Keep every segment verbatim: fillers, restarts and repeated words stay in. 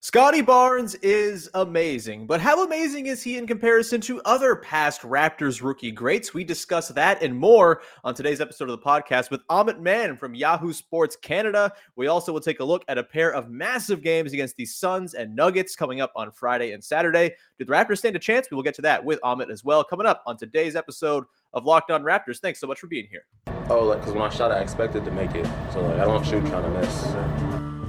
Scottie Barnes is amazing, but how amazing is he in comparison to other past Raptors rookie greats? We discuss that and more on today's episode of the podcast with Amit Mann from Yahoo Sports Canada. We also will take a look at a pair of massive games against the Suns and Nuggets coming up on Friday and Saturday. Do the Raptors stand a chance? We will get to that with Amit as well coming up on today's episode of Locked On Raptors. Thanks so much for being here. Oh, like, because when I shot, I expected to make it. So, like, I don't shoot trying to miss. So.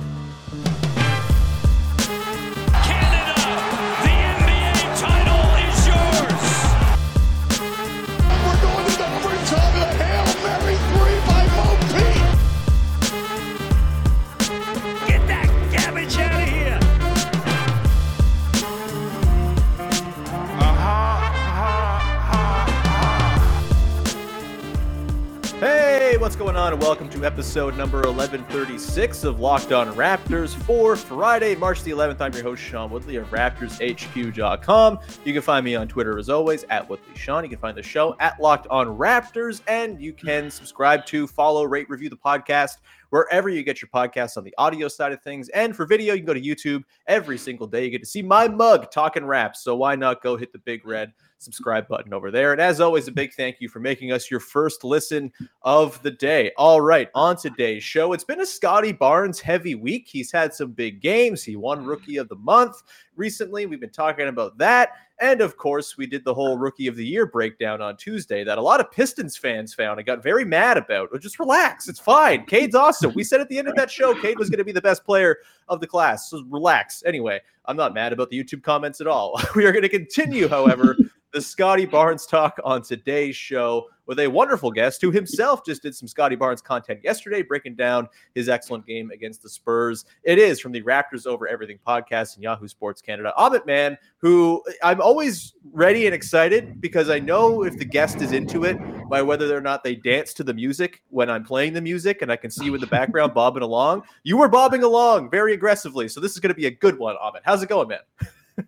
Canada, the N B A title is yours. We're going to the fringe of the Hail Mary three by Mo Pete. Get that garbage out of here. Hey, what's going on? And welcome to episode number eleven thirty-six of Locked On Raptors for Friday, March the eleventh. I'm your host, Sean Woodley of Raptors H Q dot com. You can find me on Twitter, as always, at WoodleySean. You can find the show at Locked On Raptors, and you can subscribe to, follow, rate, review the podcast wherever you get your podcasts on the audio side of things. And for video, you can go to YouTube every single day. You get to see my mug talking raps. So why not go hit the big red subscribe button over there? And as always, a big thank you for making us your first listen of the day. All right, on today's show, it's been a Scottie Barnes heavy week. He's had some big games. He won Rookie of the Month recently. We've been talking about that. And of course, we did the whole Rookie of the Year breakdown on Tuesday that a lot of Pistons fans found and got very mad about. Oh, just relax. It's fine. Cade's awesome. We said at the end of that show, Cade was going to be the best player of the class. So relax. Anyway, I'm not mad about the YouTube comments at all. We are going to continue, however, the Scottie Barnes talk on today's show with a wonderful guest who himself just did some Scottie Barnes content yesterday, breaking down his excellent game against the Spurs. It is from the Raptors Over Everything podcast and Yahoo Sports Canada. Amit Mann, who I'm always ready and excited because I know if the guest is into it by whether or not they dance to the music when I'm playing the music, and I can see you in the background bobbing along. You were bobbing along very aggressively, so this is going to be a good one, Amit. How's it going, man?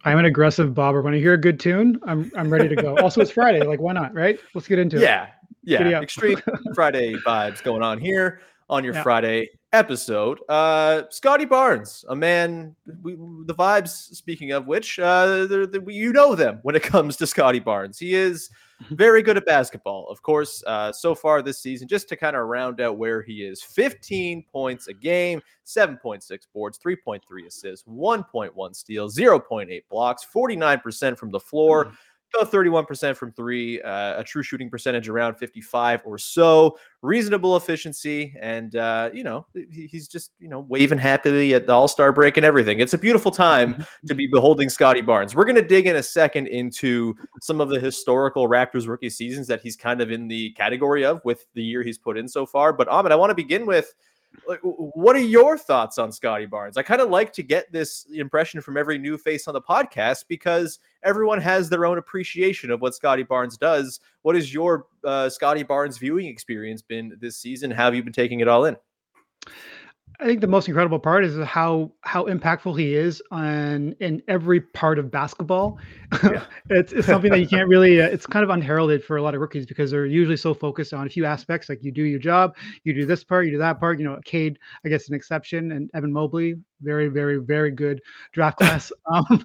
I'm an aggressive bobber. When I hear a good tune, I'm I'm ready to go. Also, it's Friday. Like, why not, right? Let's get into yeah, it. Yeah, yeah. Extreme Friday vibes going on here on your yeah. Friday episode. Uh, Scottie Barnes, a man, we, the vibes, speaking of which, uh, they're, they're, you know them when it comes to Scottie Barnes. He is very good at basketball, of course, uh, so far this season, just to kind of round out where he is. fifteen points a game, seven point six boards, three point three assists, one point one steals, zero point eight blocks, forty-nine percent from the floor, mm-hmm. thirty-one percent from three, uh, a true shooting percentage around fifty-five or so, reasonable efficiency, and, uh, you know, he, he's just, you know, waving happily at the All-Star break and everything. It's a beautiful time to be beholding Scottie Barnes. We're going to dig in a second into some of the historical Raptors rookie seasons that he's kind of in the category of with the year he's put in so far. But, Amit, I want to begin with, like, what are your thoughts on Scottie Barnes? I kind of like to get this impression from every new face on the podcast because everyone has their own appreciation of what Scottie Barnes does. What has your uh, Scottie Barnes viewing experience been this season? How have you been taking it all in? I think the most incredible part is how how impactful he is on in every part of basketball. Yeah. it's, it's something that you can't really, uh, it's kind of unheralded for a lot of rookies because they're usually so focused on a few aspects. Like you do your job, you do this part, you do that part, you know, Cade, I guess an exception, and Evan Mobley, very, very, very good draft class. Um,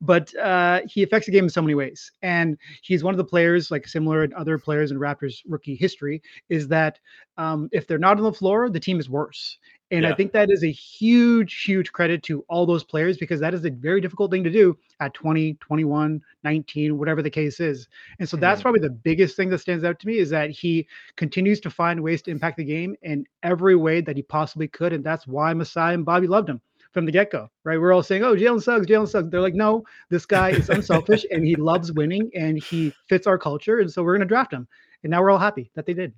but uh, he affects the game in so many ways. And he's one of the players, like similar to other players in Raptors rookie history, is that um, if they're not on the floor, the team is worse. And yeah. I think that is a huge, huge credit to all those players, because that is a very difficult thing to do at twenty, twenty-one, nineteen, whatever the case is. And so that's probably the biggest thing that stands out to me, is that he continues to find ways to impact the game in every way that he possibly could. And that's why Masai and Bobby loved him from the get-go, right? We're all saying, oh, Jalen Suggs, Jalen Suggs. They're like, no, this guy is unselfish and he loves winning and he fits our culture. And so we're going to draft him. And now we're all happy that they did.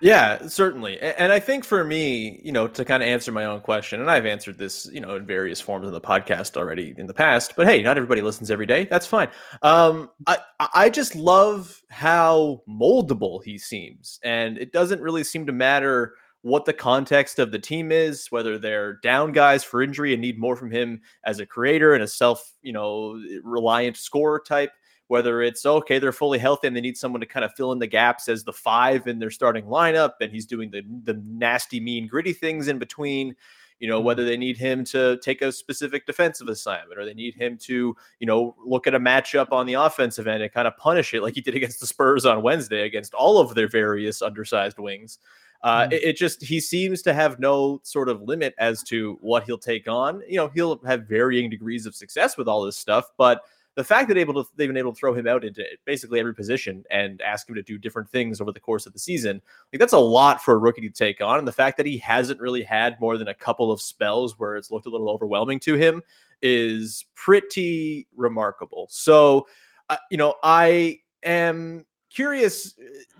Yeah, certainly. And I think for me, you know, to kind of answer my own question, and I've answered this, you know, in various forms of the podcast already in the past, but hey, not everybody listens every day. That's fine. Um, I, I just love how moldable he seems. And it doesn't really seem to matter what the context of the team is, whether they're down guys for injury and need more from him as a creator and a self, you know, reliant scorer type. Whether it's, okay, they're fully healthy and they need someone to kind of fill in the gaps as the five in their starting lineup, and he's doing the the nasty, mean, gritty things in between, you know, whether they need him to take a specific defensive assignment or they need him to, you know, look at a matchup on the offensive end and kind of punish it like he did against the Spurs on Wednesday against all of their various undersized wings. Uh, it, it just, he seems to have no sort of limit as to what he'll take on. You know, he'll have varying degrees of success with all this stuff, but the fact that able to, they've been able to throw him out into basically every position and ask him to do different things over the course of the season, like that's a lot for a rookie to take on. And the fact that he hasn't really had more than a couple of spells where it's looked a little overwhelming to him is pretty remarkable. So, uh, you know, I am curious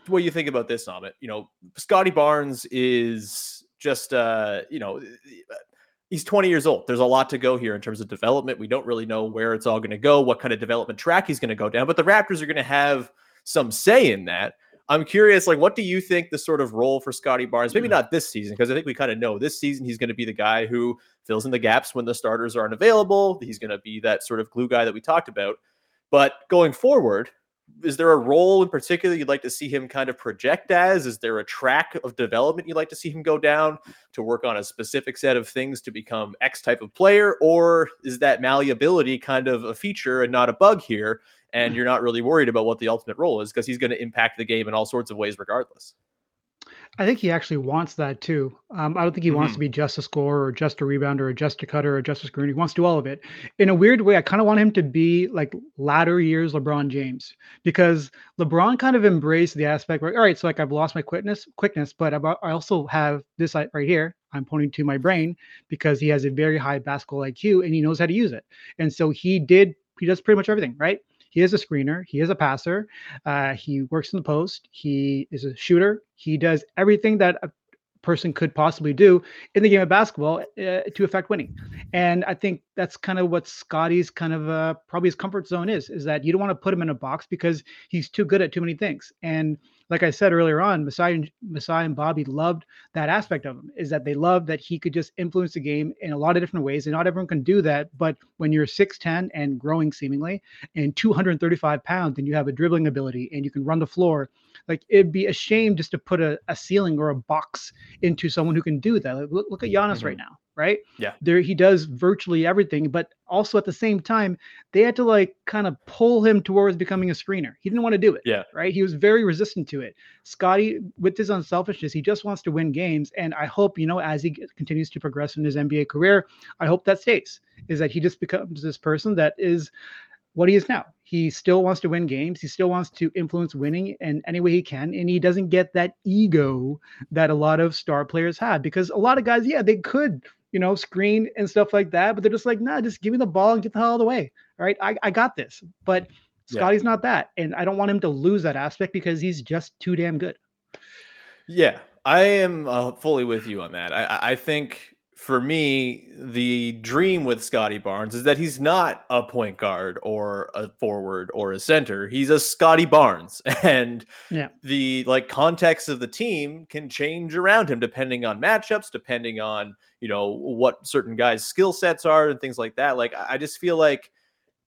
what you think about this, Amit. You know, Scottie Barnes is just, uh, you know... he's twenty years old. There's a lot to go here in terms of development. We don't really know where it's all going to go, what kind of development track he's going to go down, but the Raptors are going to have some say in that. I'm curious, like, what do you think the sort of role for Scottie Barnes, maybe not this season, because I think we kind of know this season he's going to be the guy who fills in the gaps when the starters aren't available. He's going to be that sort of glue guy that we talked about. But going forward, is there a role in particular you'd like to see him kind of project as? Is there a track of development you'd like to see him go down to work on a specific set of things to become X type of player? Or is that malleability kind of a feature and not a bug here? And you're not really worried about what the ultimate role is because he's going to impact the game in all sorts of ways regardless. I think he actually wants that too. Um, I don't think he mm-hmm. wants to be just a scorer or just a rebounder or just a cutter or just a screener. He wants to do all of it. In a weird way, I kind of want him to be like latter years LeBron James, because LeBron kind of embraced the aspect where, all right, so like I've lost my quickness, quickness, but I've, I also have this right here. I'm pointing to my brain because he has a very high basketball I Q and he knows how to use it. And so he did, he does pretty much everything, right? He is a screener. He is a passer. Uh, he works in the post. He is a shooter. He does everything that a person could possibly do in the game of basketball uh, to affect winning. And I think that's kind of what Scottie's kind of uh, probably his comfort zone is, is that you don't want to put him in a box because he's too good at too many things. And like I said earlier on, Masai and, Masai and Bobby loved that aspect of him, is that they loved that he could just influence the game in a lot of different ways. And not everyone can do that. But when you're six ten and growing seemingly and two hundred thirty-five pounds and you have a dribbling ability and you can run the floor, like it'd be a shame just to put a, a ceiling or a box into someone who can do that. Like, look, look at Giannis mm-hmm. right now, right? Yeah. There he does virtually everything, but also at the same time, they had to like kind of pull him towards becoming a screener. He didn't want to do it. Yeah. Right. He was very resistant to it. Scottie, with his unselfishness, he just wants to win games. And I hope, you know, as he continues to progress in his N B A career, I hope that stays, is that he just becomes this person that is what he is now. He still wants to win games. He still wants to influence winning in any way he can. And he doesn't get that ego that a lot of star players have, because a lot of guys, yeah, they could, you know, screen and stuff like that, but they're just like, nah, just give me the ball and get the hell out of the way. All right. I, I got this, but Scottie's yeah. not that. And I don't want him to lose that aspect because he's just too damn good. Yeah. I am uh, fully with you on that. I, I think, for me, the dream with Scottie Barnes is that he's not a point guard or a forward or a center. He's a Scottie Barnes. And yeah. the like context of the team can change around him depending on matchups, depending on, you know, what certain guys' skill sets are and things like that. Like, I just feel like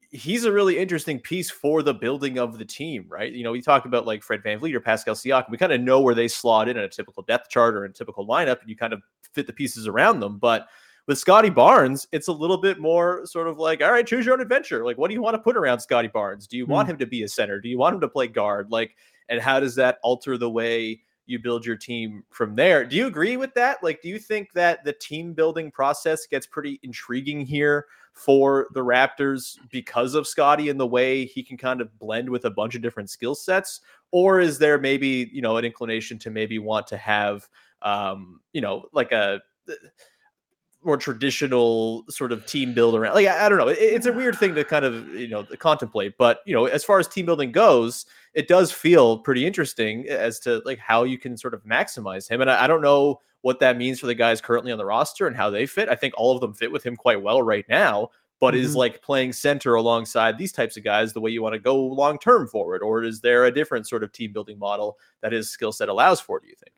he's a really interesting piece for the building of the team, right? You know, we talk about like Fred VanVleet or Pascal Siakam. We kind of know where they slot in in a typical depth chart or in a typical lineup, and you kind of fit the pieces around them. But with Scottie Barnes, it's a little bit more sort of like, all right, choose your own adventure. Like, what do you want to put around Scottie Barnes? Do you hmm. want him to be a center? Do you want him to play guard? Like, and how does that alter the way you build your team from there? Do you agree with that? Like, do you think that the team building process gets pretty intriguing here for the Raptors because of Scottie and the way he can kind of blend with a bunch of different skill sets? Or is there maybe, you know, an inclination to maybe want to have, um, you know, like a more traditional sort of team build around? Like, I, I don't know. It, it's a weird thing to kind of, you know, contemplate, but, you know, as far as team building goes, it does feel pretty interesting as to like how you can sort of maximize him. And I, I don't know what that means for the guys currently on the roster and how they fit. I think all of them fit with him quite well right now, but mm-hmm. is like playing center alongside these types of guys the way you want to go long-term forward? Or is there a different sort of team building model that his skill set allows for, do you think?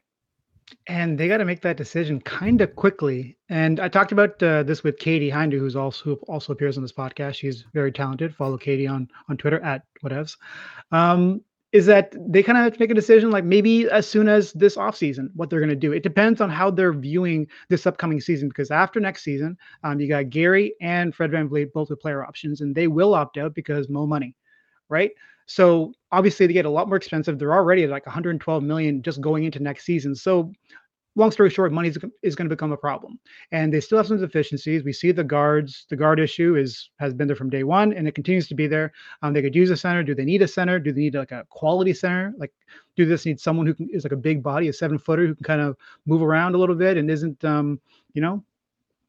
And they got to make that decision kind of quickly. And I talked about uh, this with Katie Heindl, who's also who also appears on this podcast. She's very talented. Follow Katie on, on Twitter at whatevs. Um, is that they kind of have to make a decision, like maybe as soon as this offseason, what they're going to do. It depends on how they're viewing this upcoming season, because after next season, um, you got Gary and Fred VanVleet, both with player options, and they will opt out because more money, right? So obviously they get a lot more expensive. They're already at like one hundred twelve million just going into next season. So long story short, money is going to become a problem, and they still have some deficiencies. We see the guards, the guard issue is, has been there from day one, and it continues to be there. Um, they could use a center. Do they need a center? Do they need like a quality center? Like, do this need someone who can, is like a big body, a seven footer who can kind of move around a little bit and isn't, um, you know,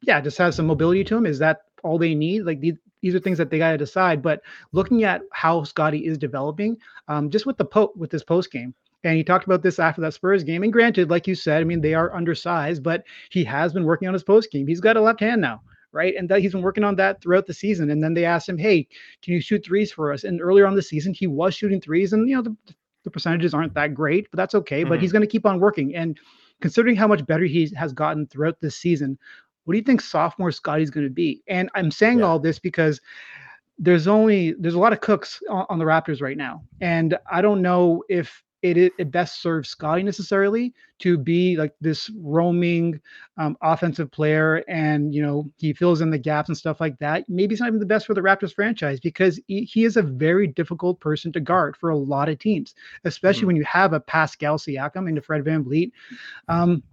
yeah, just has some mobility to him. Is that all they need? Like these, these are things that they got to decide, but looking at how Scottie is developing, um, just with the po- with this post game, and he talked about this after that Spurs game. And granted, like you said, I mean, they are undersized, but he has been working on his post game. He's got a left hand now, right? And that he's been working on that throughout the season. And then they asked him, hey, can you shoot threes for us? And earlier on the season, he was shooting threes. And, you know, the, the percentages aren't that great, but that's okay. Mm-hmm. But he's going to keep on working. And considering how much better he has gotten throughout this season, what do you think sophomore Scottie's going to be? And I'm saying yeah. all this because there's only there's a lot of cooks on, on the Raptors right now. And I don't know if It, it best serves Scottie necessarily to be like this roaming um, offensive player, and you know he fills in the gaps and stuff like that. Maybe it's not even the best for the Raptors franchise, because he, he is a very difficult person to guard for a lot of teams, especially mm-hmm. when you have a Pascal Siakam and a Fred VanVleet. Um,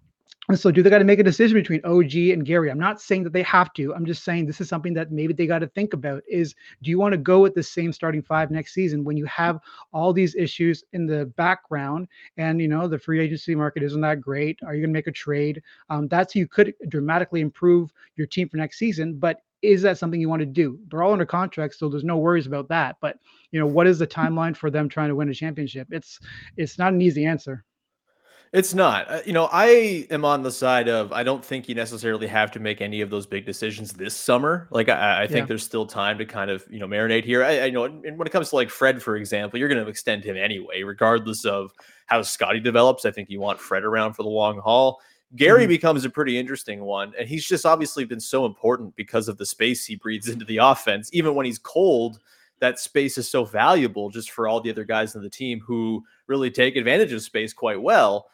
and so do they got to make a decision between O G and Gary? I'm not saying that they have to. I'm just saying this is something that maybe they got to think about is, do you want to go with the same starting five next season when you have all these issues in the background and, you know, the free agency market isn't that great? Are you going to make a trade? Um, that's you could dramatically improve your team for next season. But is that something you want to do? They're all under contract, so there's no worries about that. But, you know, what is the timeline for them trying to win a championship? It's it's not an easy answer. It's not. You know, I am on the side of, I don't think you necessarily have to make any of those big decisions this summer. Like, I, I think yeah. there's still time to kind of, you know, marinate here. I, I know, and when it comes to like Fred, for example, you're going to extend him anyway, regardless of how Scottie develops. I think you want Fred around for the long haul. Gary mm-hmm. becomes a pretty interesting one. And he's just obviously been so important because of the space he breathes into the offense. Even when he's cold, that space is so valuable just for all the other guys on the team who really take advantage of space quite well.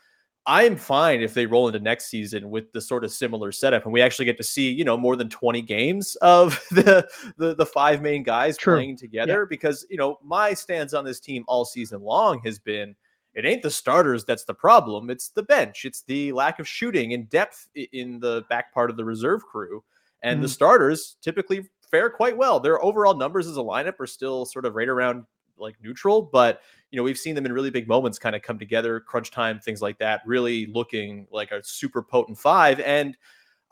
I'm fine if they roll into next season with the sort of similar setup, and we actually get to see, you know, more than twenty games of the the, the five main guys True. playing together. Yeah. Because, you know, my stance on this team all season long has been, it ain't the starters that's the problem. It's the bench. It's the lack of shooting and depth in the back part of the reserve crew. And mm-hmm. the starters typically fare quite well. Their overall numbers as a lineup are still sort of right around like neutral, but you know, we've seen them in really big moments kind of come together, crunch time, things like that, really looking like a super potent five. And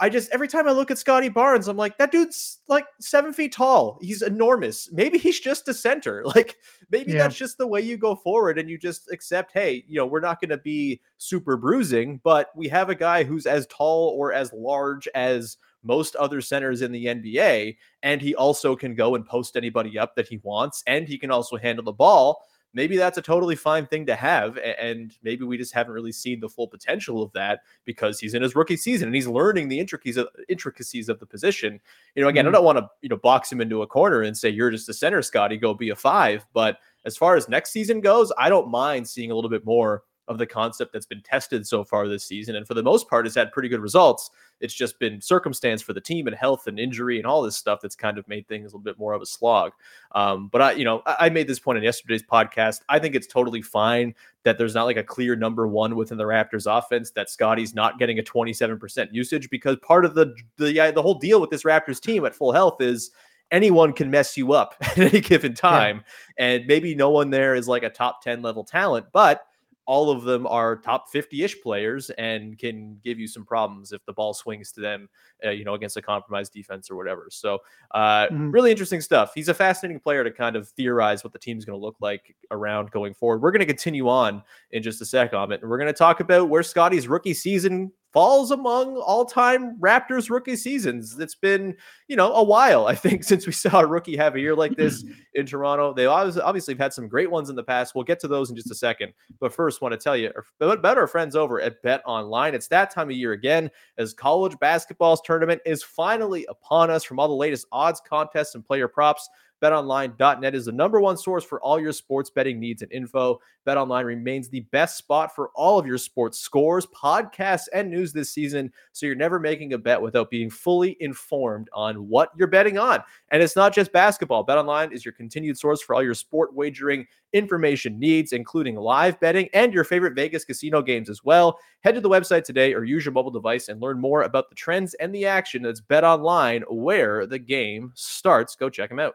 I just, every time I look at Scottie Barnes, I'm like, that dude's like seven feet tall. He's enormous. Maybe he's just a center. Like maybe yeah. that's just the way you go forward and you just accept, hey, you know, we're not going to be super bruising, but we have a guy who's as tall or as large as most other centers in the N B A. And he also can go and post anybody up that he wants. And he can also handle the ball. Maybe that's a totally fine thing to have, and maybe we just haven't really seen the full potential of that because he's in his rookie season and he's learning the intricacies of, intricacies of the position. You know, again, mm-hmm. I don't want to you know box him into a corner and say, you're just a center, Scottie, go be a five. But as far as next season goes, I don't mind seeing a little bit more of the concept that's been tested so far this season. And for the most part, it's had pretty good results. It's just been circumstance for the team and health and injury and all this stuff that's kind of made things a little bit more of a slog. Um, but I, you know, I, I made this point in yesterday's podcast. I think it's totally fine that there's not like a clear number one within the Raptors offense, that Scottie's not getting a twenty-seven percent usage, because part of the, the, uh, the whole deal with this Raptors team at full health is anyone can mess you up at any given time. Yeah. And maybe no one there is like a top ten level talent, but all of them are top fifty-ish players and can give you some problems if the ball swings to them, uh, you know, against a compromised defense or whatever. So uh, mm-hmm. really interesting stuff. He's a fascinating player to kind of theorize what the team's going to look like around going forward. We're going to continue on in just a sec, Amit, and we're going to talk about where Scottie's rookie season falls among all-time Raptors rookie seasons. It's been, you know, a while, I think, since we saw a rookie have a year like this in Toronto. They obviously have had some great ones in the past. We'll get to those in just a second. But first, want to tell you about our friends over at BetOnline. It's that time of year again, as college basketball's tournament is finally upon us. From all the latest odds, contests, and player props, bet online dot net is the number one source for all your sports betting needs and info. BetOnline remains the best spot for all of your sports scores, podcasts, and news this season, so you're never making a bet without being fully informed on what you're betting on. And it's not just basketball. BetOnline is your continued source for all your sport wagering information needs, including live betting and your favorite Vegas casino games as well. Head to the website today or use your mobile device and learn more about the trends and the action. That's BetOnline, where the game starts. Go check them out.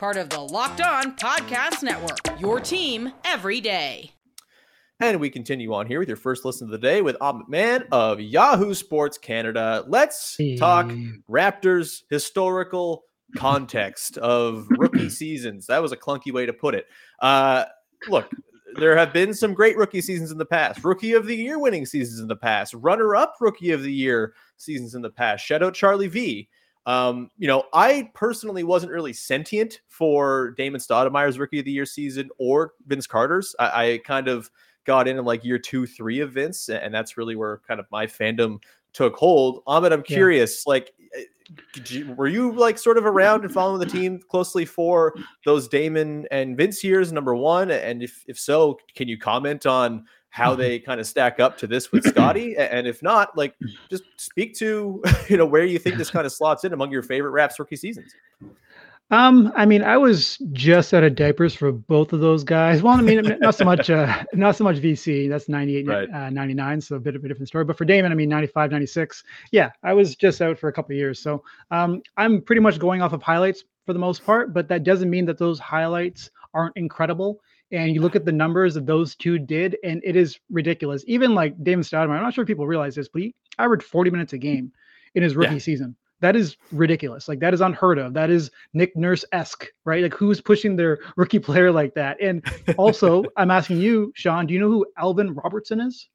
Part of the Locked On Podcast Network, your team every day. And we continue on here with your first listen of the day with Amit Mann of Yahoo Sports Canada. Let's talk Raptors historical context of rookie seasons. That was a clunky way to put it. Uh, look, there have been some great rookie seasons in the past. Rookie of the year winning seasons in the past. Runner-up rookie of the year seasons in the past. Shout out Charlie V. Um, you know, I personally wasn't really sentient for Damon Stoudemire's rookie of the year season or Vince Carter's. I, I kind of got in in like year two, three of Vince, and that's really where kind of my fandom took hold. Amit, I'm curious, yeah. like, did you, were you like sort of around and following the team closely for those Damon and Vince years, number one? And if, if so, can you comment on how they kind of stack up to this with Scottie? And if not, like, just speak to, you know, where you think this kind of slots in among your favorite Raps rookie seasons. Um, I mean, I was just out of diapers for both of those guys. Well, I mean, not so much, uh, not so much V C. That's ninety-eight, right. uh, ninety-nine. So a bit of a different story, but for Damon, I mean, ninety-five, ninety-six. Yeah. I was just out for a couple of years. So um, I'm pretty much going off of highlights for the most part, but that doesn't mean that those highlights aren't incredible. And you look at the numbers that those two did, and it is ridiculous. Even like Damon Stoudemire, I'm not sure if people realize this, but he averaged forty minutes a game in his rookie yeah. season. That is ridiculous. Like, that is unheard of. That is Nick Nurse-esque, right? Like, who's pushing their rookie player like that? And also, I'm asking you, Sean, do you know who Alvin Robertson is?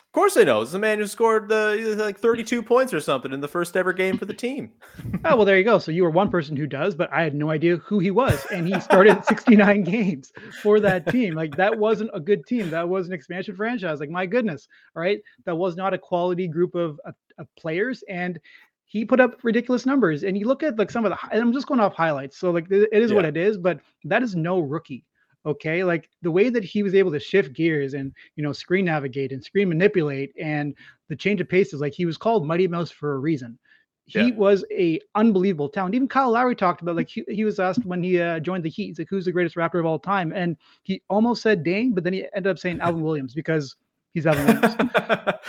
Of course I know. It's the man who scored the like thirty-two points or something in the first ever game for the team. Oh, well, there you go. So you were one person who does, but I had no idea who he was. And he started sixty-nine games for that team. Like, that wasn't a good team. That was an expansion franchise. Like, my goodness, all right? That was not a quality group of, of, of players. And he put up ridiculous numbers, and you look at like some of the, and I'm just going off highlights. So like, it is yeah. what it is, but that is no rookie. Okay. Like, the way that he was able to shift gears and, you know, screen navigate and screen manipulate and the change of pace is like, he was called Mighty Mouse for a reason. He yeah. was a unbelievable talent. Even Kyle Lowry talked about, like, he, he was asked when he uh, joined the Heat, he's like, who's the greatest Raptor of all time? And he almost said Dane, but then he ended up saying Alvin Williams because he's Alvin Williams. but,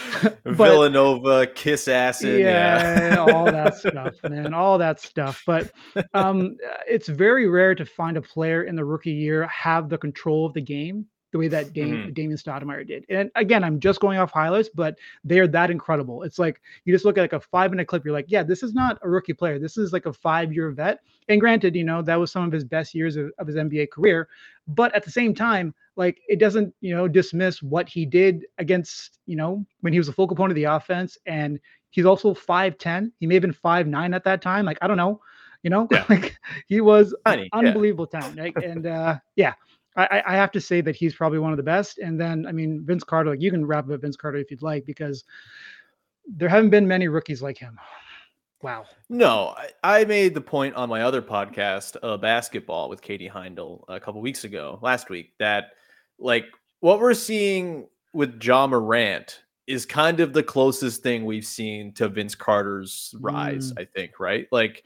Villanova, kiss acid. Yeah, yeah. all that stuff, man, all that stuff. But um, it's very rare to find a player in the rookie year have the control of the game the way that Dame, mm-hmm. Damon Stoudemire did. And again, I'm just going off highlights, but they are that incredible. It's like, you just look at like a five minute clip. You're like, yeah, this is not a rookie player. This is like a five year vet. And granted, you know, that was some of his best years of, of his N B A career. But at the same time, like, it doesn't, you know, dismiss what he did against, you know, when he was a focal point of the offense. And he's also five ten. He may have been five nine at that time. Like, I don't know, you know, yeah. like he was Funny. an unbelievable yeah. talent. Right? And uh, yeah. I, I have to say that he's probably one of the best. And then, I mean, Vince Carter, like, you can wrap up Vince Carter if you'd like, because there haven't been many rookies like him. Wow. No, I, I made the point on my other podcast, uh, Basketball with Katie Heindl, a couple weeks ago, last week, that like what we're seeing with Ja Morant is kind of the closest thing we've seen to Vince Carter's rise, mm. I think, right? Like,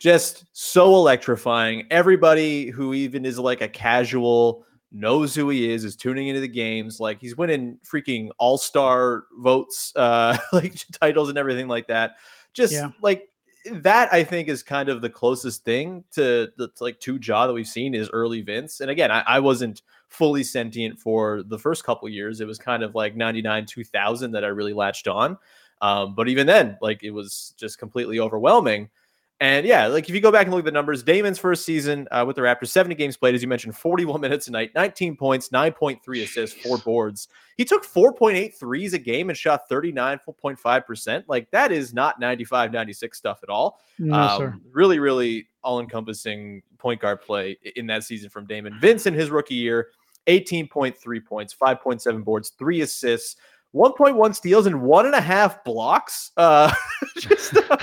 just so electrifying. Everybody who even is like a casual knows who he is, is tuning into the games. Like, he's winning freaking all-star votes, uh, like titles and everything like that. Just yeah. like that, I think, is kind of the closest thing to the like to Ja that we've seen is early Vince. And again, I, I wasn't fully sentient for the first couple years. It was kind of like ninety-nine, two thousand that I really latched on. Um, but even then, like, it was just completely overwhelming. And yeah, like if you go back and look at the numbers, Damon's first season uh, with the Raptors, seventy games played, as you mentioned, forty-one minutes a night, nineteen points, nine point three assists, four boards. He took four point eight threes a game and shot thirty-nine point five percent. Like, that is not ninety-five, ninety-six stuff at all. No, um, sir. Really, really all-encompassing point guard play in that season from Damon. Vince in his rookie year, eighteen point three points, five point seven boards, three assists, one point one steals and one and a half blocks. Uh, just uh,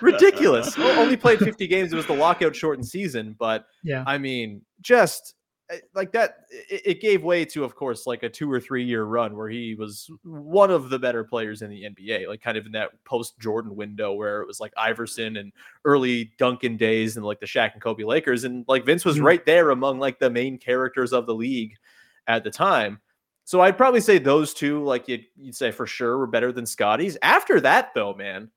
ridiculous. Only played fifty games. It was the lockout shortened season. But yeah, I mean, just like that, it gave way to, of course, like a two or three year run where he was one of the better players in the N B A, like kind of in that post Jordan window where it was like Iverson and early Duncan days and like the Shaq and Kobe Lakers. And like Vince was mm-hmm. right there among like the main characters of the league at the time. So I'd probably say those two, like you'd, you'd say for sure, were better than Scottie's. After that, though, man,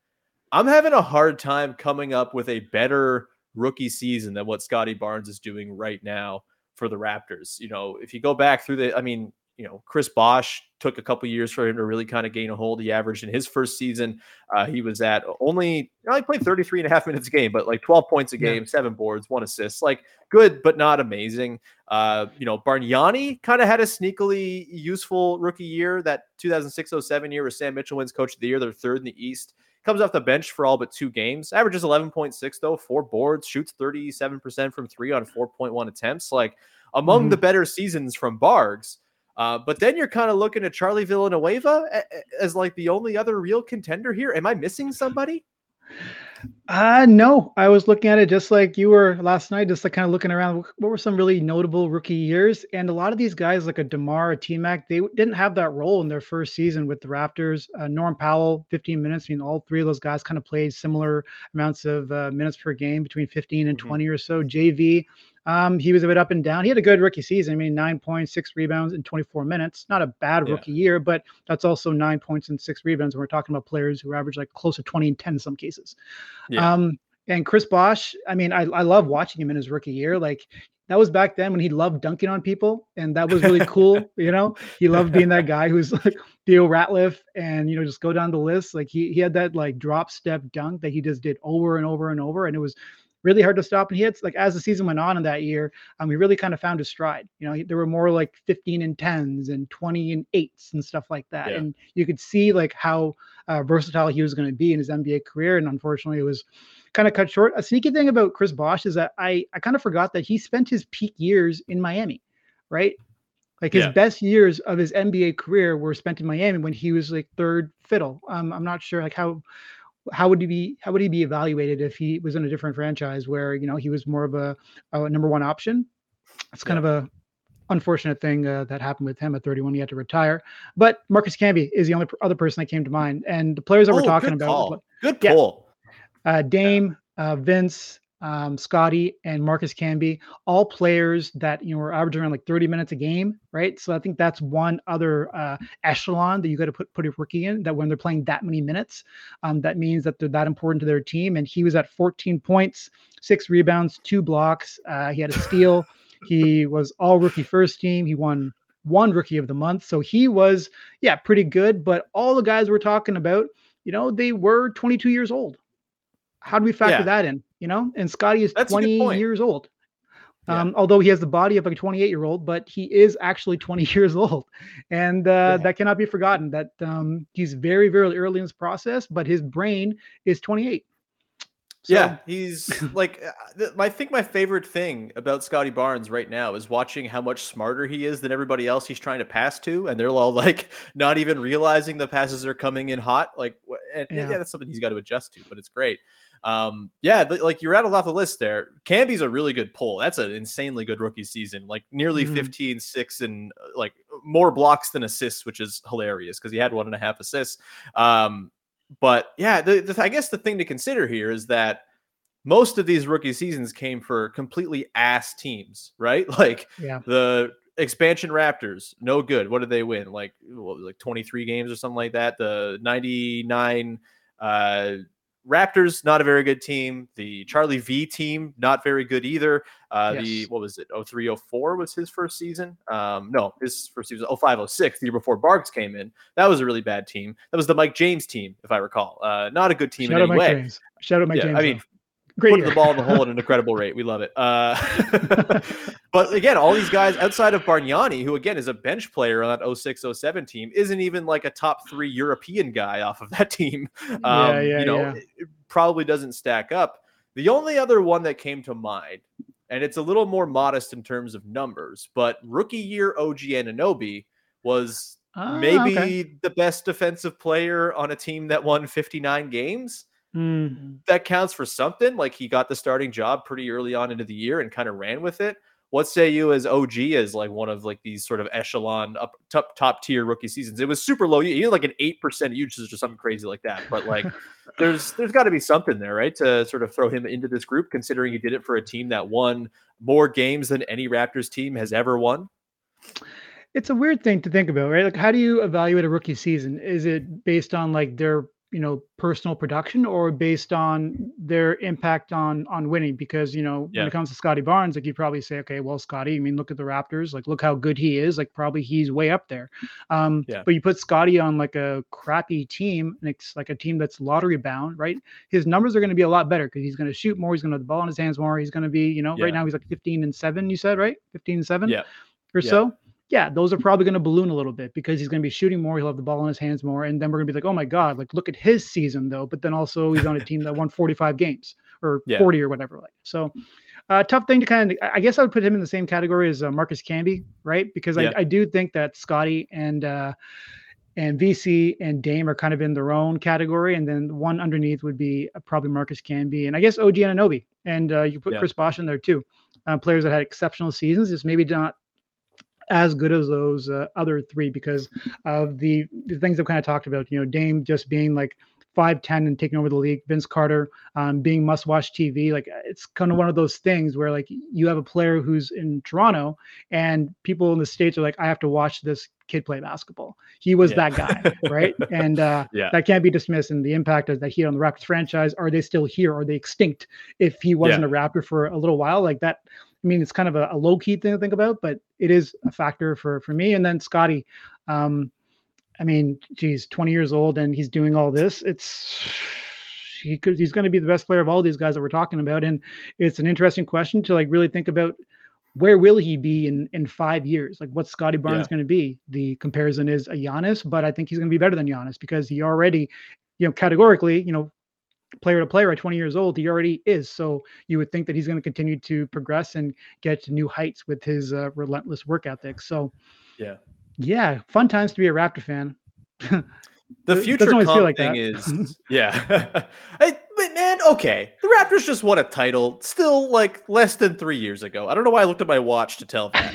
I'm having a hard time coming up with a better rookie season than what Scottie Barnes is doing right now for the Raptors. You know, if you go back through the, I mean, you know, Chris Bosh took a couple years for him to really kind of gain a hold. He averaged in his first season, uh, he was at only, you know, he played thirty-three and a half minutes a game, but like twelve points a game, yeah. seven boards, one assist, like good, but not amazing. Uh, you know, Bargnani kind of had a sneakily useful rookie year, that two thousand six oh seven year where Sam Mitchell wins coach of the year. They're third in the East, comes off the bench for all but two games, averages eleven point six though, four boards, shoots thirty-seven percent from three on four point one attempts, like among mm-hmm. the better seasons from Bargs. Uh, but then you're kind of looking at Charlie Villanueva as like the only other real contender here. Am I missing somebody? Uh, no, I was looking at it just like you were last night, just like kind of looking around. What were some really notable rookie years? And a lot of these guys like a DeMar, a T-Mac, they didn't have that role in their first season with the Raptors. Uh, Norm Powell, fifteen minutes. I mean, all three of those guys kind of played similar amounts of uh, minutes per game, between fifteen and mm-hmm. twenty or so. J V, Um, he was a bit up and down. He had a good rookie season. I mean, nine points, six rebounds in twenty-four minutes. Not a bad yeah. rookie year, but that's also nine points and six rebounds. And we're talking about players who average like close to twenty and ten in some cases. Yeah. Um, and Chris Bosh, I mean, I, I love watching him in his rookie year. Like, that was back then when he loved dunking on people, and that was really cool. You know, he loved being that guy who's like Theo Ratliff, and, you know, just go down the list. Like he, he had that like drop step dunk that he just did over and over and over. And it was really hard to stop. And he had, like, as the season went on in that year, um, he really kind of found his stride. You know, he, there were more like fifteen and tens and twenty and eights and stuff like that. Yeah. And you could see like how uh, versatile he was going to be in his N B A career. And unfortunately, it was kind of cut short. A sneaky thing about Chris Bosh is that I, I kind of forgot that he spent his peak years in Miami, right? Like his yeah. best years of his N B A career were spent in Miami when he was like third fiddle. Um, I'm not sure like how... How would he be? How would he be evaluated if he was in a different franchise where, you know, he was more of a, a number one option? That's kind yeah. of a unfortunate thing uh, that happened with him at thirty-one. He had to retire. But Marcus Camby is the only pr- other person that came to mind, and the players that oh, we're talking good about. Call. Good yeah. pull. Uh, Dame, yeah. uh, Vince, um, Scottie, and Marcus Camby, all players that, you know, were averaging around like thirty minutes a game, right? So I think that's one other uh, echelon that you got to put put a rookie in, that when they're playing that many minutes, um, that means that they're that important to their team. And he was at fourteen points, six rebounds, two blocks. Uh, he had a steal. He was all rookie first team. He won one rookie of the month. So he was, yeah, pretty good. But all the guys we're talking about, you know, they were twenty-two years old. How do we factor yeah. that in? You know, and Scottie is That's twenty years old. Um, yeah. Although he has the body of like a twenty-eight year old, but he is actually twenty years old. And uh, yeah. that cannot be forgotten, that um, he's very, very early in this process, but his brain is twenty-eight. So. Yeah, he's like, I think my favorite thing about Scottie Barnes right now is watching how much smarter he is than everybody else he's trying to pass to. And they're all like not even realizing the passes are coming in hot. Like, and yeah, yeah that's something he's got to adjust to, but it's great. Um, yeah, like you rattled off the list there. Camby's a really good pull. That's an insanely good rookie season, like nearly mm-hmm. fifteen, six, and like more blocks than assists, which is hilarious because he had one and a half assists. Um, But yeah, the, the, I guess the thing to consider here is that most of these rookie seasons came for completely ass teams, right? Like yeah. the expansion Raptors, no good. What did they win? Like what, like twenty-three games or something like that. The ninety-nine uh, Raptors, not a very good team. The Charlie V team, not very good either. Uh, yes. The what was it? oh three oh four was his first season. Um, no, his first season was oh five oh six, the year before Barks came in. That was a really bad team. That was the Mike James team, if I recall. Uh, not a good team Shout in any Mike way. James. Shout out Mike yeah, James. I mean, great put the ball in the hole at an incredible rate. We love it. Uh, but again, all these guys outside of Bargnani, who again is a bench player on that oh six oh seven team, isn't even like a top three European guy off of that team. Um, yeah, yeah, you know, yeah. it probably doesn't stack up. The only other one that came to mind, and it's a little more modest in terms of numbers, but rookie year O G Anunoby was oh, maybe okay. the best defensive player on a team that won fifty-nine games. Mm. That counts for something. Like he got the starting job pretty early on into the year and kind of ran with it. What say you as O G as like one of like these sort of echelon up top, top tier rookie seasons? It was super low. He had like an eight percent usage or something crazy like that. But like there's, there's gotta be something there, right? To sort of throw him into this group, considering he did it for a team that won more games than any Raptors team has ever won. It's a weird thing to think about, right? Like how do you evaluate a rookie season? Is it based on like their, you know, personal production or based on their impact on, on winning? Because, you know, yeah. when it comes to Scottie Barnes, like you probably say, okay, well, Scottie, I mean, look at the Raptors, like, look how good he is. Like probably he's way up there. Um, yeah. But you put Scottie on like a crappy team and it's like a team that's lottery bound, right? His numbers are going to be a lot better because he's going to shoot more. He's going to have the ball in his hands more. He's going to be, you know, yeah. right now he's like fifteen and seven, you said, right? fifteen and seven yeah. or yeah. so. Yeah, those are probably going to balloon a little bit because he's going to be shooting more. He'll have the ball in his hands more. And then we're going to be like, oh, my God, like, look at his season, though. But then also he's on a team that won forty-five games or yeah. forty or whatever. Like, so uh, tough thing to kind of I guess I would put him in the same category as uh, Marcus Camby. Right. Because yeah. I, I do think that Scottie and uh, and V C and Dame are kind of in their own category. And then one underneath would be probably Marcus Camby and I guess O G Anunoby. And uh, you put yeah. Chris Bosh in there, too. Uh, players that had exceptional seasons, just maybe not as good as those uh, other three because of the, the things I've kind of talked about, you know, Dame just being like five ten and taking over the league, Vince Carter um, being must-watch T V. Like it's kind of one of those things where like you have a player who's in Toronto and people in the States are like, I have to watch this kid play basketball. He was yeah. that guy, right? And uh, yeah. that can't be dismissed. And the impact that he had on the Raptors franchise, are they still here? Are they extinct? If he wasn't yeah. a Raptor for a little while, like that, I mean, it's kind of a, a low-key thing to think about, but it is a factor for, for me. And then Scottie, um, I mean, geez, twenty years old, and he's doing all this. It's he could, he's going to be the best player of all these guys that we're talking about, and it's an interesting question to like really think about. Where will he be in, in five years? Like what's Scottie Barnes yeah. going to be? The comparison is a Giannis, but I think he's going to be better than Giannis because he already, you know, categorically, you know, player to player at twenty years old, he already is. So you would think that he's going to continue to progress and get to new heights with his uh, relentless work ethic. So yeah, yeah, fun times to be a Raptor fan. The future comp feel like thing that. is yeah. I, but man, okay, the Raptors just won a title still like less than three years ago. I don't know why I looked at my watch to tell that.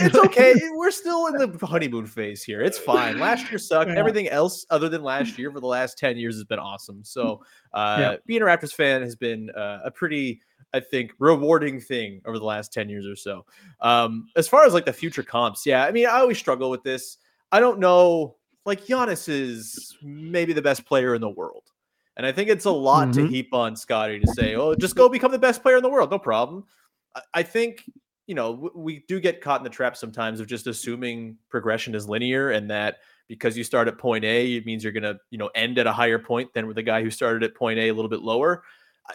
It's okay. We're still in the honeymoon phase here. It's fine. Last year sucked. Yeah. Everything else other than last year for the last ten years has been awesome. So uh, yeah. being a Raptors fan has been uh, a pretty, I think, rewarding thing over the last ten years or so. Um, as far as like the future comps, yeah, I mean, I always struggle with this. I don't know. Like Giannis is maybe the best player in the world. And I think it's a lot mm-hmm. to heap on Scottie to say, oh, just go become the best player in the world. No problem. I think, you know, we do get caught in the trap sometimes of just assuming progression is linear and that because you start at point A, it means you're going to, you know, end at a higher point than with the guy who started at point A a little bit lower.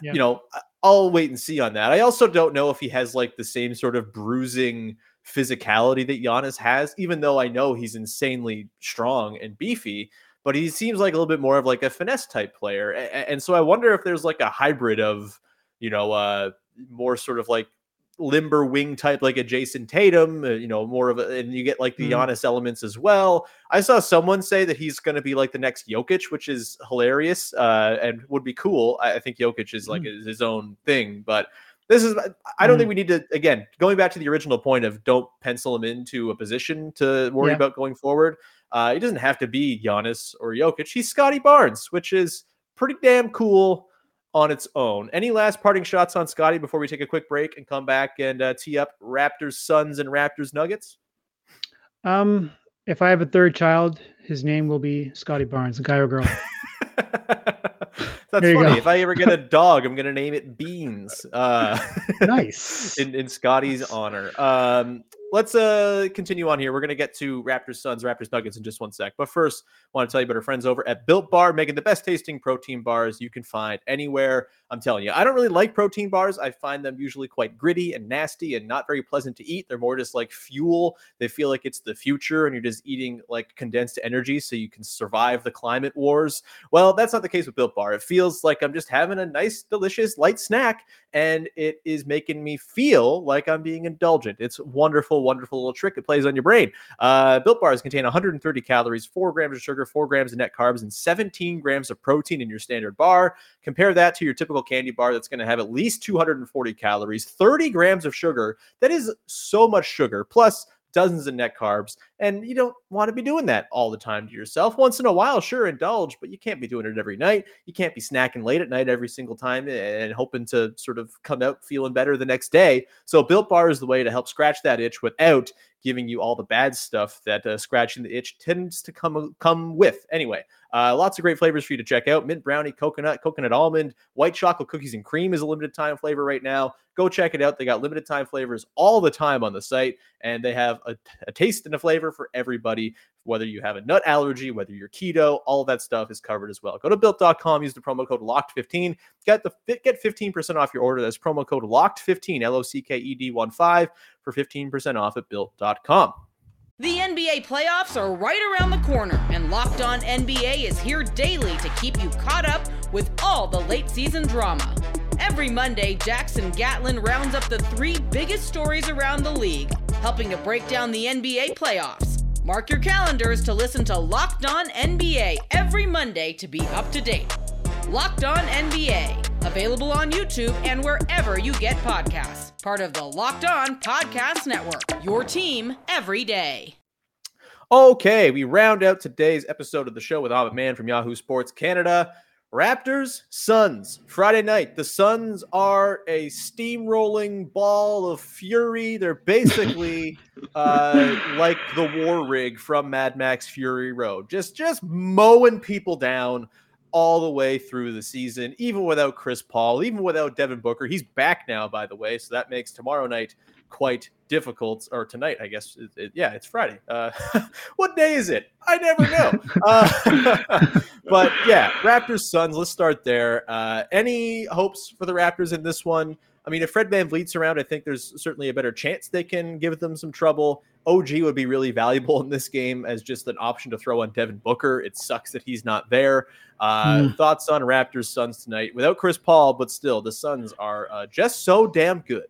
Yeah. You know, I'll wait and see on that. I also don't know if he has like the same sort of bruising physicality that Giannis has, even though I know he's insanely strong and beefy. But he seems like a little bit more of like a finesse type player. And so I wonder if there's like a hybrid of, you know, uh, more sort of like limber wing type, like a Jason Tatum, you know, more of a, and you get like the Giannis mm. elements as well. I saw someone say that he's going to be like the next Jokic, which is hilarious uh, and would be cool. I think Jokic is like mm. his own thing, but this is, I don't mm. think we need to, again, going back to the original point of don't pencil him into a position to worry yeah. about going forward. Uh, he doesn't have to be Giannis or Jokic. He's Scottie Barnes, which is pretty damn cool on its own. Any last parting shots on Scottie before we take a quick break and come back and uh, tee up Raptors, Suns, and Raptors, Nuggets? Um, if I have a third child, his name will be Scottie Barnes, a guy or girl. That's funny. Go. If I ever get a dog, I'm going to name it Beans. Uh, nice. in, in Scottie's honor. Um, let's uh, continue on here. We're going to get to Raptors, Suns, Raptors, Nuggets in just one sec. But first, I want to tell you about our friends over at Built Bar, making the best tasting protein bars you can find anywhere. I'm telling you, I don't really like protein bars. I find them usually quite gritty and nasty and not very pleasant to eat. They're more just like fuel. They feel like it's the future and you're just eating like condensed energy so you can survive the climate wars. Well, that's not the case with Built Bar. It feels like I'm just having a nice, delicious, light snack, and it is making me feel like I'm being indulgent. It's a wonderful, wonderful little trick it plays on your brain. Uh, Built Bars contain one hundred thirty calories, four grams of sugar, four grams of net carbs, and seventeen grams of protein in your standard bar. Compare that to your typical candy bar that's going to have at least two hundred forty calories, thirty grams of sugar. That is so much sugar, plus dozens of net carbs, and you don't want to be doing that all the time to yourself. Once in a while, sure, indulge, but you can't be doing it every night. You can't be snacking late at night every single time and hoping to sort of come out feeling better the next day. So Built Bar is the way to help scratch that itch without giving you all the bad stuff that uh, scratching the itch tends to come come with. Anyway, uh, lots of great flavors for you to check out. Mint brownie, coconut, coconut almond, white chocolate cookies and cream is a limited time flavor right now. Go check it out. They got limited time flavors all the time on the site, and they have a, a taste and a flavor for everybody, whether you have a nut allergy, whether you're keto, all that stuff is covered as well. Go to built dot com, use the promo code locked fifteen, get the get fifteen percent off your order. That's promo code locked fifteen, L O C K E D one five, for fifteen percent off at built dot com. The N B A playoffs are right around the corner, and Locked On N B A is here daily to keep you caught up with all the late season drama. Every Monday, Jackson Gatlin rounds up the three biggest stories around the league, helping to break down the N B A playoffs. Mark your calendars to listen to Locked On N B A every Monday to be up to date. Locked On N B A, available on YouTube and wherever you get podcasts. Part of the Locked On Podcast Network, your team every day. Okay, we round out today's episode of the show with Amit Mann from Yahoo Sports Canada. Raptors, Suns, Friday night. The Suns are a steamrolling ball of fury. They're basically uh, like the war rig from Mad Max Fury Road. Just, just mowing people down all the way through the season, even without Chris Paul, even without Devin Booker. He's back now, by the way, so that makes tomorrow night quite difficult, or tonight, I guess. It, it, yeah, it's Friday. Uh, what day is it? I never know. Uh, but yeah, Raptors, Suns, let's start there. Uh, any hopes for the Raptors in this one? I mean, if Fred VanVleet's around, I think there's certainly a better chance they can give them some trouble. O G would be really valuable in this game as just an option to throw on Devin Booker. It sucks that he's not there. Uh, mm. Thoughts on Raptors, Suns tonight? Without Chris Paul, but still, the Suns are uh, just so damn good.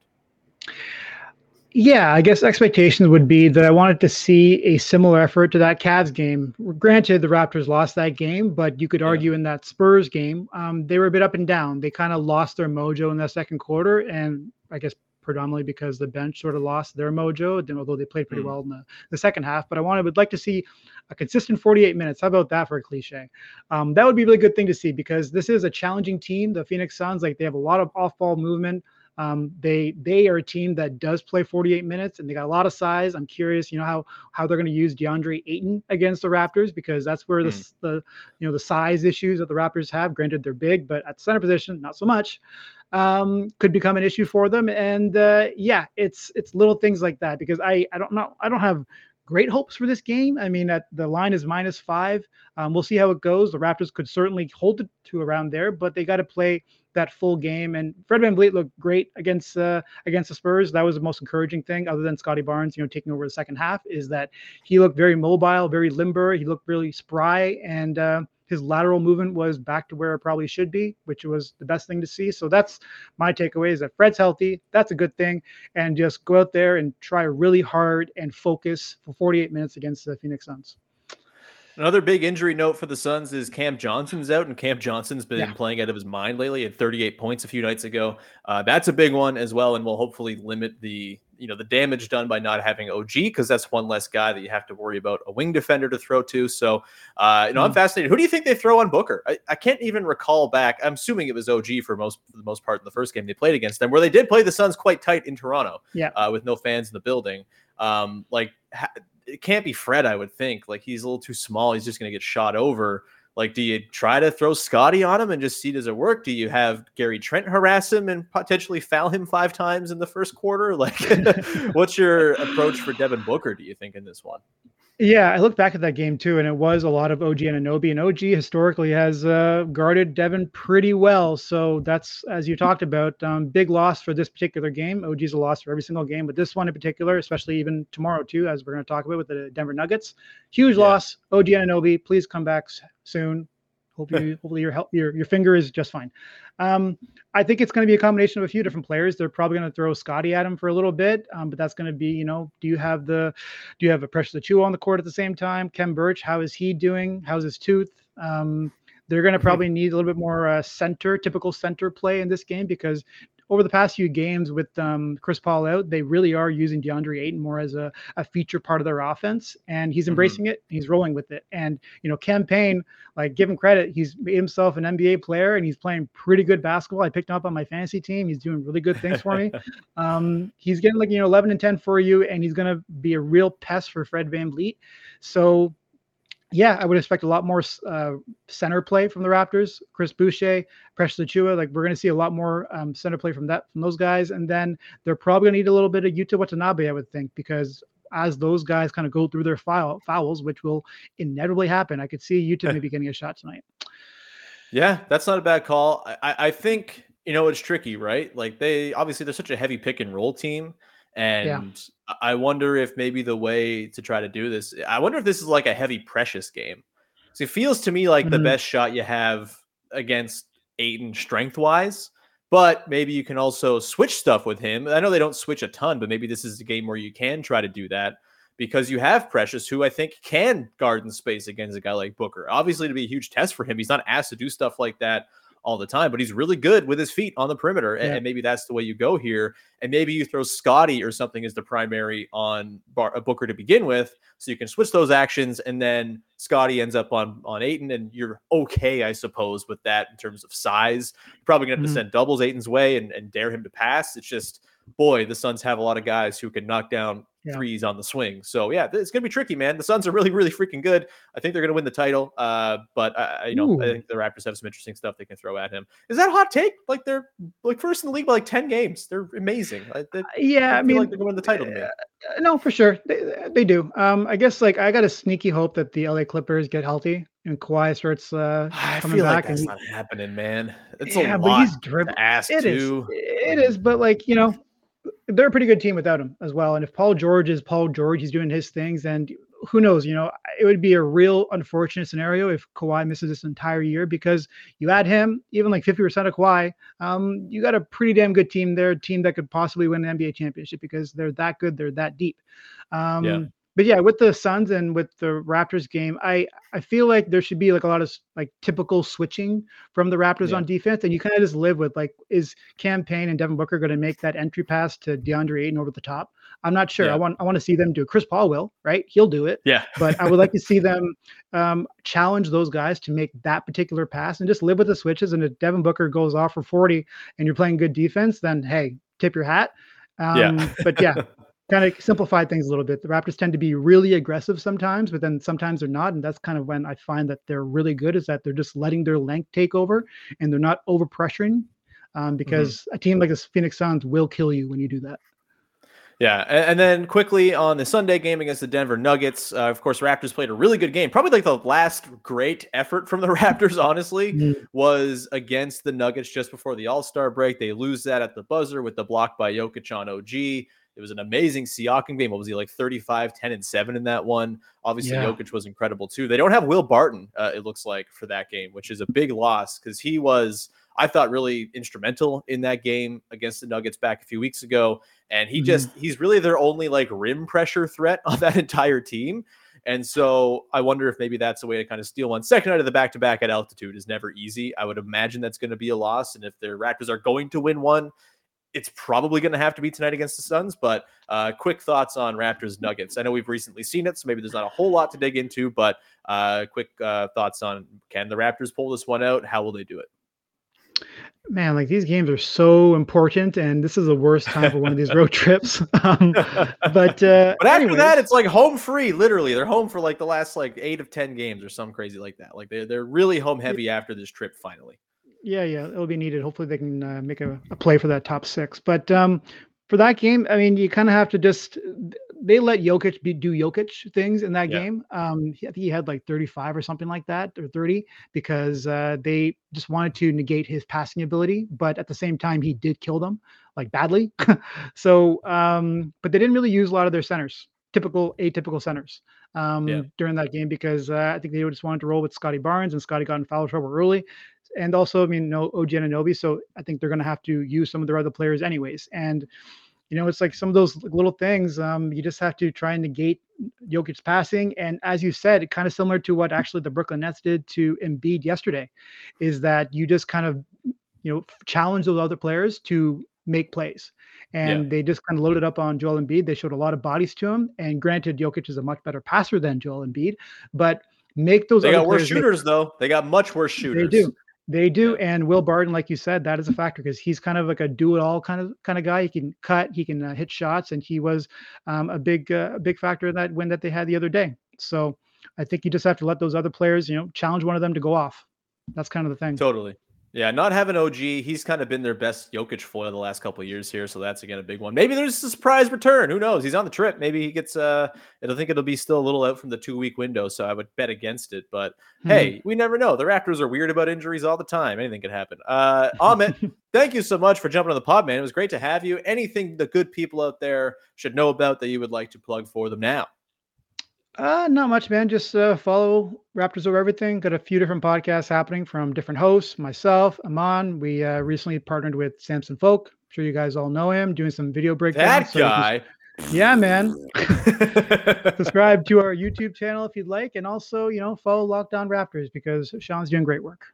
Yeah, I guess expectations would be that I wanted to see a similar effort to that Cavs game. Granted, the Raptors lost that game, but you could argue yeah. in that Spurs game, um, they were a bit up and down. They kind of lost their mojo in that second quarter, and I guess predominantly because the bench sort of lost their mojo, although they played pretty mm. well in the, the second half. But I wanted, would like to see a consistent forty-eight minutes. How about that for a cliche? Um, that would be a really good thing to see, because this is a challenging team. The Phoenix Suns, like, they have a lot of off-ball movement. Um, they they are a team that does play forty-eight minutes, and they got a lot of size. I'm curious, you know, how how they're going to use DeAndre Ayton against the Raptors, because that's where the mm. the you know the size issues that the Raptors have. Granted, they're big, but at the center position, not so much. Um, could become an issue for them. And uh, yeah, it's it's little things like that, because I I don't not I don't have great hopes for this game. I mean, at, the line is minus five. Um, we'll see how it goes. The Raptors could certainly hold it to around there, but they got to play that full game. And Fred VanVleet looked great against uh, against the Spurs. That was the most encouraging thing, other than Scottie Barnes, you know, taking over the second half, is that he looked very mobile, very limber. He looked really spry, and uh, his lateral movement was back to where it probably should be, which was the best thing to see. So that's my takeaway, is that Fred's healthy. That's a good thing. And just go out there and try really hard and focus for forty-eight minutes against the Phoenix Suns. Another big injury note for the Suns is Cam Johnson's out, and Cam Johnson's been yeah. playing out of his mind lately. He had thirty-eight points a few nights ago. Uh, that's a big one as well, and will hopefully limit the you know the damage done by not having O G, because that's one less guy that you have to worry about a wing defender to throw to. So, uh, you know, mm. I'm fascinated. Who do you think they throw on Booker? I, I can't even recall back. I'm assuming it was O G for most for the most part in the first game they played against them, where they did play the Suns quite tight in Toronto, yeah, uh, with no fans in the building. Um, like. Ha- It can't be Fred, I would think. Like, he's a little too small. He's just going to get shot over. Like, do you try to throw Scottie on him and just see, does it work? Do you have Gary Trent harass him and potentially foul him five times in the first quarter? Like, what's your approach for Devin Booker, do you think, in this one? Yeah, I looked back at that game too, and it was a lot of O G Anunoby, and O G historically has uh, guarded Devin pretty well. So that's, as you talked about, um, big loss for this particular game. O G's a loss for every single game, but this one in particular, especially even tomorrow too, as we're going to talk about with the Denver Nuggets, huge yeah. loss. O G Anunoby, please come back soon. Hope you, hopefully your, help, your your finger is just fine. Um, I think it's going to be a combination of a few different players. They're probably going to throw Scottie at him for a little bit, um, but that's going to be, you know, do you have the do you have a Precious Achiuwa on the court at the same time? Kem Birch, how is he doing? How's his tooth? Um, they're going to probably need a little bit more uh, center, typical center play in this game, because over the past few games with um, Chris Paul out, they really are using DeAndre Ayton more as a, a feature part of their offense, and he's embracing mm-hmm. it. He's rolling with it. And, you know, campaign, like, give him credit. He's made himself an N B A player, and he's playing pretty good basketball. I picked him up on my fantasy team. He's doing really good things for me. um, he's getting, like, you know, eleven and ten for you, and he's going to be a real pest for Fred VanVleet. So, yeah, I would expect a lot more uh, center play from the Raptors. Chris Boucher, Precious Achiuwa, like, we're going to see a lot more um, center play from that from those guys. And then they're probably going to need a little bit of Yuta Watanabe, I would think, because as those guys kind of go through their foul, fouls, which will inevitably happen, I could see Yuta maybe getting a shot tonight. Yeah, that's not a bad call. I, I think, you know, it's tricky, right? Like, they obviously, they're such a heavy pick and roll team. And yeah. I wonder if maybe the way to try to do this, I wonder if this is like a heavy Precious game. So it feels to me like mm-hmm. the best shot you have against Ayton strength wise, but maybe you can also switch stuff with him. I know they don't switch a ton, but maybe this is a game where you can try to do that, because you have Precious, who I think can guard in space against a guy like Booker. Obviously, it'd be a huge test for him. He's not asked to do stuff like that all the time, but he's really good with his feet on the perimeter, and, yeah. and maybe that's the way you go here, and maybe you throw Scottie or something as the primary on Bar- Booker to begin with, so you can switch those actions, and then Scottie ends up on on Ayton, and you're okay, I suppose, with that in terms of size. You're probably gonna have mm-hmm. to send doubles Ayton's way and, and dare him to pass. It's just, boy, the Suns have a lot of guys who can knock down yeah. threes on the swing. So yeah, it's going to be tricky, man. The Suns are really, really freaking good. I think they're going to win the title. Uh, but I, you know, Ooh. I think the Raptors have some interesting stuff they can throw at him. Is that a hot take? Like, they're like first in the league by like ten games. They're amazing. Like, they, yeah. I, I mean, like, they're going to win the title. Yeah. Uh, no, for sure. They, they do. Um, I guess, like, I got a sneaky hope that the L A Clippers get healthy and Kawhi starts uh, coming back. I feel like that's and, not happening, man. It's yeah, a lot but he's dribbling. to ask it too. Is, it is, but like, you know, they're a pretty good team without him as well. And if Paul George is Paul George, he's doing his things. And who knows? You know, it would be a real unfortunate scenario if Kawhi misses this entire year, because you add him, even like fifty percent of Kawhi, um, you got a pretty damn good team there, a team that could possibly win an N B A championship because they're that good, they're that deep. Um, yeah. But yeah, with the Suns and with the Raptors game, I, I feel like there should be like a lot of like typical switching from the Raptors yeah. on defense. And you kind of just live with like, is Cam Payne and Devin Booker going to make that entry pass to DeAndre Ayton over the top? I'm not sure. Yeah. I want I want to see them do it. Chris Paul will, right? He'll do it. Yeah. But I would like to see them um, challenge those guys to make that particular pass and just live with the switches. And if Devin Booker goes off for forty and you're playing good defense, then hey, tip your hat. Um, yeah. But yeah. Kind of simplified things a little bit. The Raptors tend to be really aggressive sometimes, but then sometimes they're not. And that's kind of when I find that they're really good, is that they're just letting their length take over and they're not over pressuring um, because mm-hmm. a team like the Phoenix Suns will kill you when you do that. Yeah. And then quickly on the Sunday game against the Denver Nuggets, uh, of course, Raptors played a really good game. Probably like the last great effort from the Raptors, honestly, mm-hmm. was against the Nuggets just before the All-Star break. They lose that at the buzzer with the block by Jokic on O G. It was an amazing Siakam game. What was he, like thirty-five, ten, and seven in that one? Obviously, yeah. Jokic was incredible, too. They don't have Will Barton, uh, it looks like, for that game, which is a big loss because he was, I thought, really instrumental in that game against the Nuggets back a few weeks ago. And he mm-hmm. just, he's really their only, like, rim pressure threat on that entire team. And so I wonder if maybe that's a way to kind of steal one. Second night of the back-to-back at altitude is never easy. I would imagine that's going to be a loss. And if the Raptors are going to win one, it's probably going to have to be tonight against the Suns, but uh, quick thoughts on Raptors Nuggets. I know we've recently seen it, so maybe there's not a whole lot to dig into, but uh, quick uh, thoughts on, can the Raptors pull this one out? How will they do it? Man, like these games are so important, and this is the worst time for one of these road trips. Um, but uh, but after anyways. that, it's like home free. Literally, they're home for like the last like eight of ten games or something crazy like that. Like they're they're really home heavy after this trip finally. Yeah, yeah, it'll be needed. Hopefully they can uh, make a, a play for that top six. But um, for that game, I mean, you kind of have to just – they let Jokic be, do Jokic things in that yeah. game. Um, I think he had like thirty-five or something like that, or thirty, because uh, they just wanted to negate his passing ability. But at the same time, he did kill them, like badly. so, um, but they didn't really use a lot of their centers, typical, atypical centers. Um, yeah. during that game, because uh, I think they just wanted to roll with Scottie Barnes, and Scottie got in foul trouble early. And also, I mean, no O G Anunoby, so I think they're going to have to use some of their other players anyways. And, you know, it's like some of those little things. Um, you just have to try and negate Jokic's passing. And as you said, kind of similar to what actually the Brooklyn Nets did to Embiid yesterday, is that you just kind of, you know, challenge those other players to make plays. And yeah. they just kind of loaded up on Joel Embiid. They showed a lot of bodies to him. And granted, Jokic is a much better passer than Joel Embiid, but make those. They other got worse shooters, make, though. They got much worse shooters. They do. They do. Yeah. And Will Barton, like you said, that is a factor because he's kind of like a do-it-all kind of kind of guy. He can cut, he can uh, hit shots, and he was um, a big uh, a big factor in that win that they had the other day. So I think you just have to let those other players, you know, challenge one of them to go off. That's kind of the thing. Totally. Yeah, not having O G, he's kind of been their best Jokic foil the last couple of years here, so that's, again, a big one. Maybe there's a surprise return. Who knows? He's on the trip. Maybe he gets uh, – I think it'll be still a little out from the two-week window, so I would bet against it. But, mm-hmm. hey, we never know. The Raptors are weird about injuries all the time. Anything could happen. Uh, Amit, thank you so much for jumping on the pod, man. It was great to have you. Anything the good people out there should know about that you would like to plug for them now? Uh, not much, man. Just uh, follow Raptors Over Everything. Got a few different podcasts happening from different hosts. Myself, Aman. We uh, recently partnered with Samson Folk. I'm sure you guys all know him. Doing some video breakdowns. That so guy. Just, yeah, man. Subscribe to our YouTube channel if you'd like, and also, you know, follow Locked On Raptors because Sean's doing great work.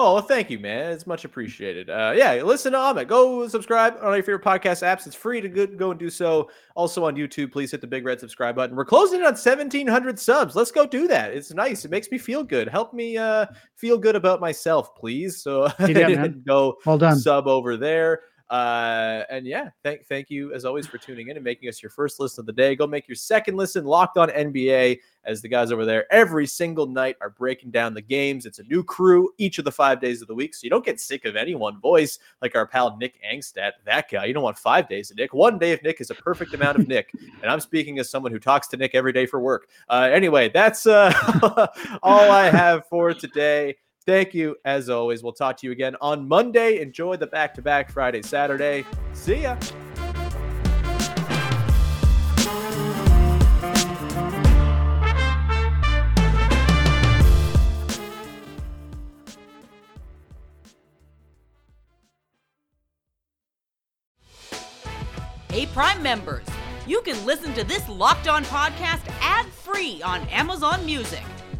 Oh, well, thank you, man. It's much appreciated. Uh, yeah, listen to Amit. Go subscribe on your favorite podcast apps. It's free to go and do so. Also on YouTube, please hit the big red subscribe button. We're closing in on seventeen hundred subs. Let's go do that. It's nice. It makes me feel good. Help me uh, feel good about myself, please. So yeah, go well done. Sub over there. Uh, and yeah, thank thank you as always for tuning in and making us your first listen of the day. Go make your second listen Locked On N B A, as the guys over there every single night are breaking down the games. It's a new crew each of the five days of the week, so you don't get sick of any one voice like our pal Nick Angstadt. That guy, you don't want five days of Nick. One day of Nick is a perfect amount of Nick, and I'm speaking as someone who talks to Nick every day for work. Uh, anyway, that's uh, all I have for today. Thank you, as always. We'll talk to you again on Monday. Enjoy the back-to-back Friday, Saturday. See ya. Hey, Prime members, you can listen to this Locked On podcast ad-free on Amazon Music.